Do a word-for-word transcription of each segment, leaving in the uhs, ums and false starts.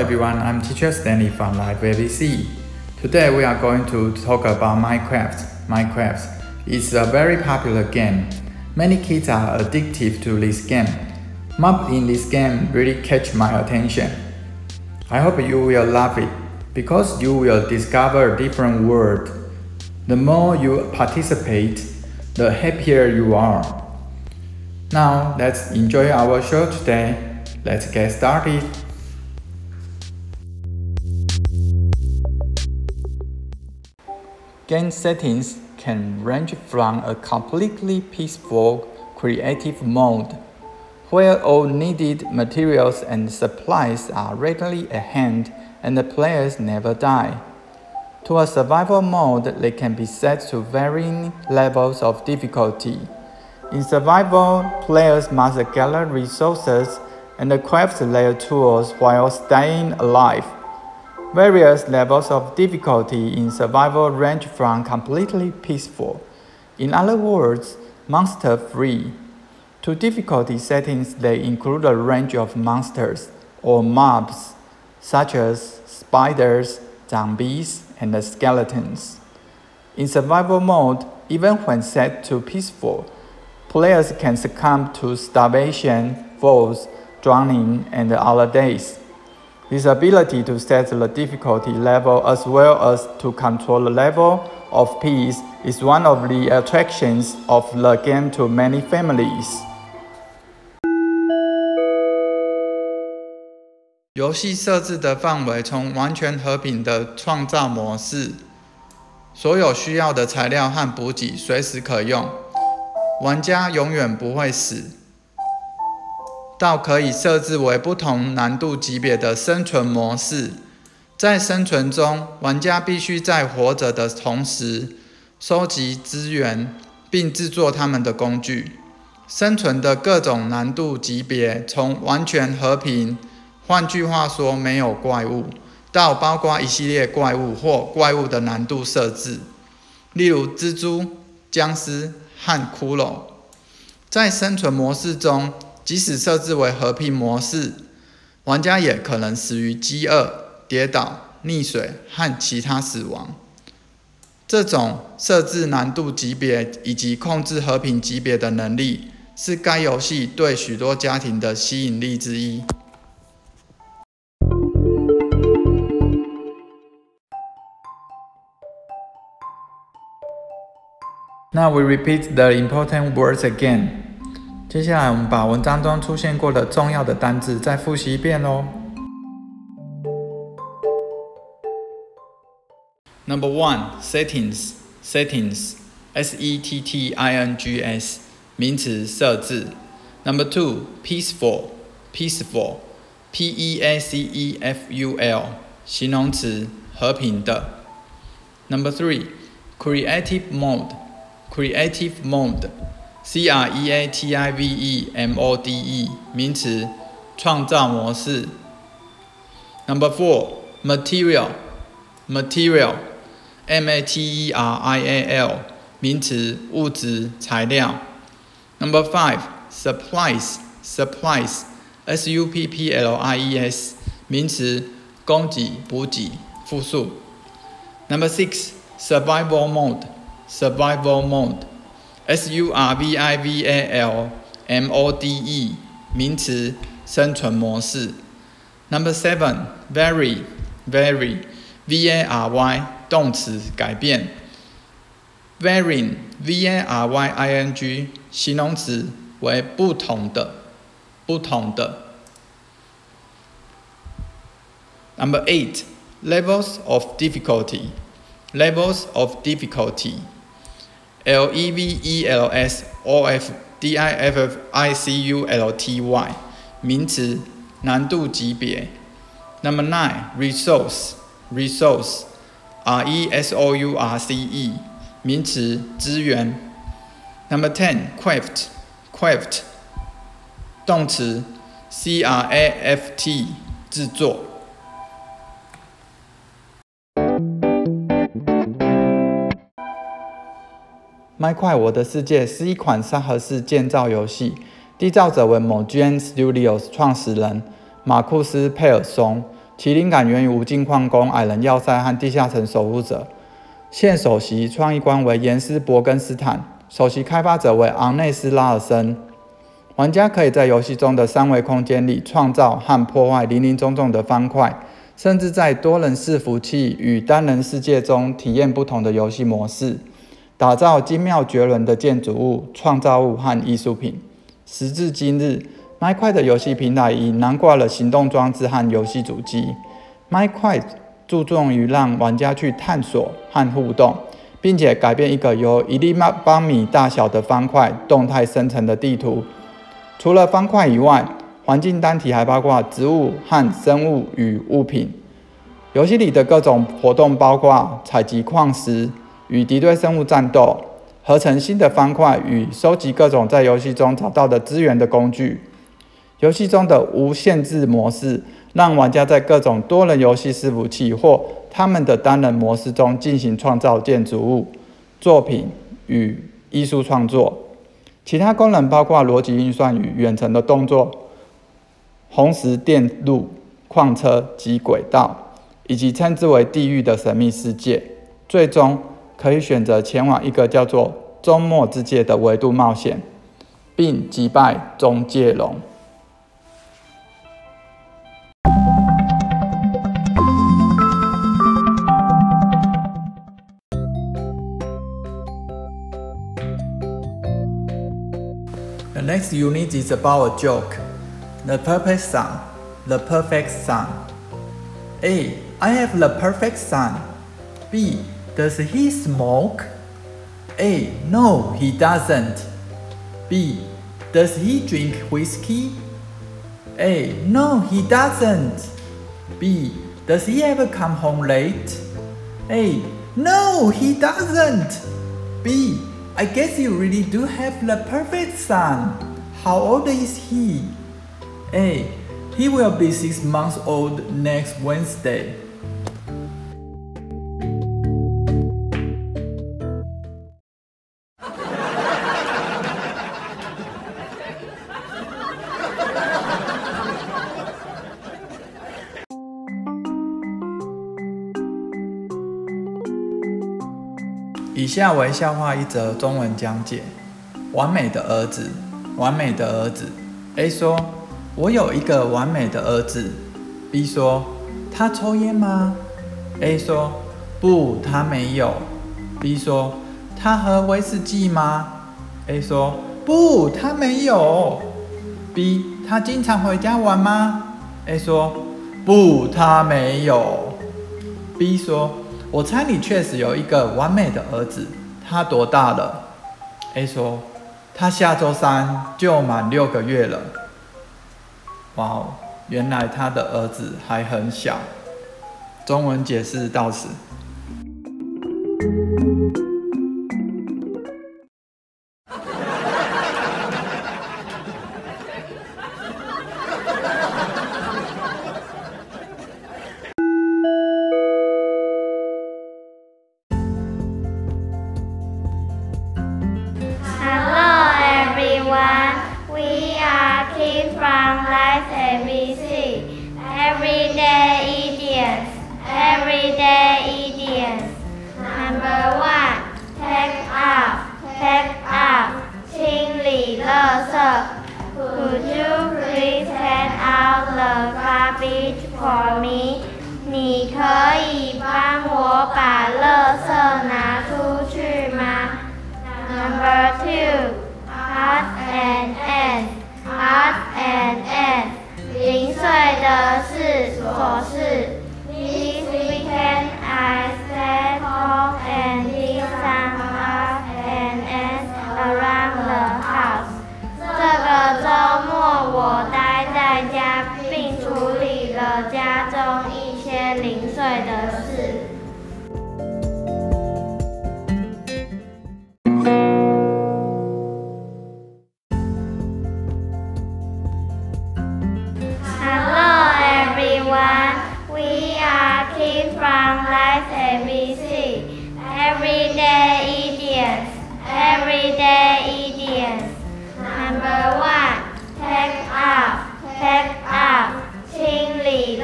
everyone, I'm teacher Stanley from LiveABC. Today we are going to talk about Minecraft. Minecraft is a very popular game. Many kids are addicted to this game. Mobs in this game really catch my attention. I hope you will love it, because you will discover a different world. The more you participate, the happier you are. Now, let's enjoy our show today. Let's get started. Game settings can range from a completely peaceful creative mode, where all needed materials and supplies are readily at hand and the players never die, to a survival mode that can be set to varying levels of difficulty. In survival, players must gather resources and craft their tools while staying alive. Various levels of difficulty in survival range from completely peaceful, in other words, monster-free, to difficulty settings that include a range of monsters or mobs, such as spiders, zombies, and skeletons. In survival mode, even when set to peaceful, players can succumb to starvation, falls, drowning, and other deaths. This ability to set the difficulty level as well as to control the level of peace is one of the attractions of the game to many families. 游戏设置的范围从完全和平的创造模式，所有需要的材料和补给随时可用，玩家永远不会死。 到可以设置为不同难度级别的生存模式，在生存中，玩家必须在活着的同时收集资源，并制作他们的工具。生存的各种难度级别从完全和平，换句话说没有怪物，到包括一系列怪物或怪物的难度设置，例如蜘蛛、僵尸和骷髅。在生存模式中， 即使设置为和平模式，玩家也可能死于饥饿、跌倒、溺水和其他死亡。这种设置难度级别以及控制和平级别的能力，是该游戏对许多家庭的吸引力之一。Now we repeat the important words again. 接下来，我们把文章中出现过的重要的单字再复习一遍喽。Number one, settings, settings, S E T T I N G S， 名词，设置。Number two, peaceful, peaceful, P E A C E F U L， 形容词，和平的。Number three, creative mode, creative mode。 creative mode 名词，创造模式。Number four, material, material, material 名词，物质，材料。Number five, supplies, supplies, supplies 名词，供给，补给，复数。Number six, survival mode, survival mode. survival mode 名词，生存模式。Number seven, vary, vary, v a r y 动词，改变。varying, v a r y i n g 形容词，为不同的，不同的。Number eight, levels of difficulty, levels of difficulty. levels of difficulty 名词，难度级别。Number nine, resource, resource, resource 名词，资源。Number ten, craft, craft 动词 ，craft 制作。 《麦块我的世界》是一款沙盒式建造游戏，缔造者为 Mojang Studios 创始人马库斯·佩尔松，其灵感源于无尽矿工、矮人要塞和地下城守护者。现首席创意官为严斯·伯根斯坦，首席开发者为昂内斯·拉尔森。玩家可以在游戏中的三维空间里创造和破坏林林总总的方块，甚至在多人伺服器与单人世界中体验不同的游戏模式，打造精妙绝伦的建筑物、创造物和艺术品。时至今日， Minecraft 的游戏平台已囊括了行动装置和游戏主机。Minecraft 注重于让玩家去探索和互动，并且改变一个由一立方米大小的方块动态生成的地图。除了方块以外，环境单体还包括植物和生物与物品。游戏里的各种活动包括采集矿石、与敌对生物战斗、合成新的方块与收集各种在游戏中找到的资源的工具。 游戏中的无限制模式让玩家在各种多人游戏伺服器或他们的单人模式中进行创造建筑物、作品与艺术创作。其他功能包括逻辑运算与远程的动作、红石电路、矿车及轨道，以及称之为地狱的神秘世界。最终可以选择前往一个叫做周末之界的维度冒险，并击败中介龙。 The next unit is about a joke. The perfect son. The perfect son. A. I have the perfect son. B. Does he smoke? A. No, he doesn't. B. Does he drink whiskey? A. No, he doesn't. B. Does he ever come home late? A. No, he doesn't. B. I guess you really do have the perfect son. How old is he? A. He will be six months old next Wednesday.以下为笑话一则中文讲解：完美的儿子，完美的儿子。A 说：“我有一个完美的儿子。”B 说：“他抽烟吗 ？”A 说：“不，他没有。”B 说：“他喝威士忌吗 ？”A 说：“不，他没有。”B 他经常回家玩吗 ？A 说：“不，他没有。”B 说。 我猜你确实有一个完美的儿子，他多大了 ？A 说，他下周三就满六个月了。哇哦，原来他的儿子还很小。中文解释到此。From LiveABC, everyday idiots, everyday idiots. Number one, take up, take up, 清理垃圾. Could you please take out the garbage for me? 你可以帮我把垃圾拿出去吗 ？Number two, odds and ends, odds and ends. 零碎的事琐事。This weekend I stayed home and did some odds and ends around the house. 这个周末我待在家，并处理了家中一些零碎的事。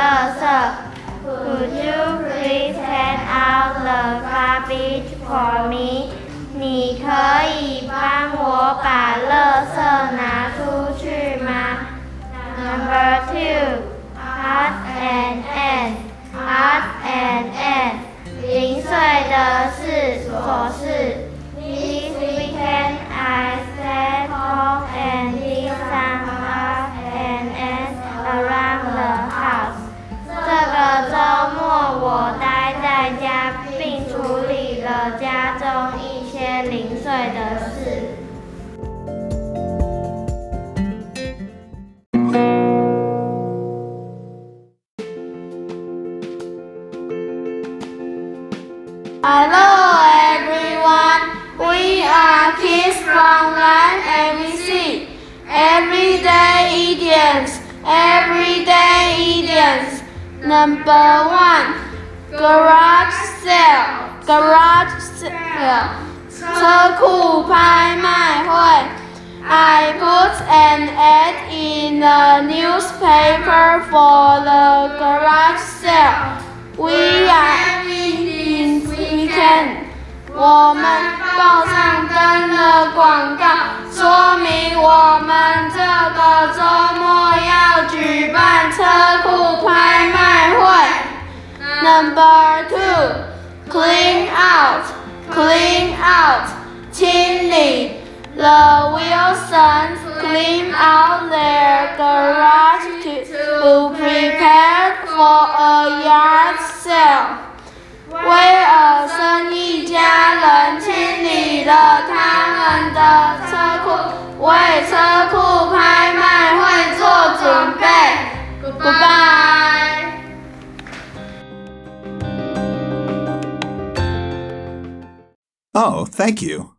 垃 sir, could you please hand out the garbage for me? 你可以帮我把垃圾拿出去吗 ？Number two, odd and end, odd and end. 零碎的事琐事。 This weekend I stayed home and did some odd and ends around the house. 这个周末我待在家，并处理了家中一些零碎的事。Hello everyone. We are kids from LiveABC. Everyday idioms. Everyday idioms. Number one, garage sale. Garage sale. 车库拍卖会. I put an ad in the newspaper for the garage sale. We are in this weekend. 我们报上登了广告，说明我们这个周末要举办车库拍卖会。Number two, clean out, clean out, 清理。The Wilsons clean out their garage to prepare for a yard sale. 威尔森一家人清理了他们的车库，为车库拍卖会做准备。Goodbye。Oh, thank you.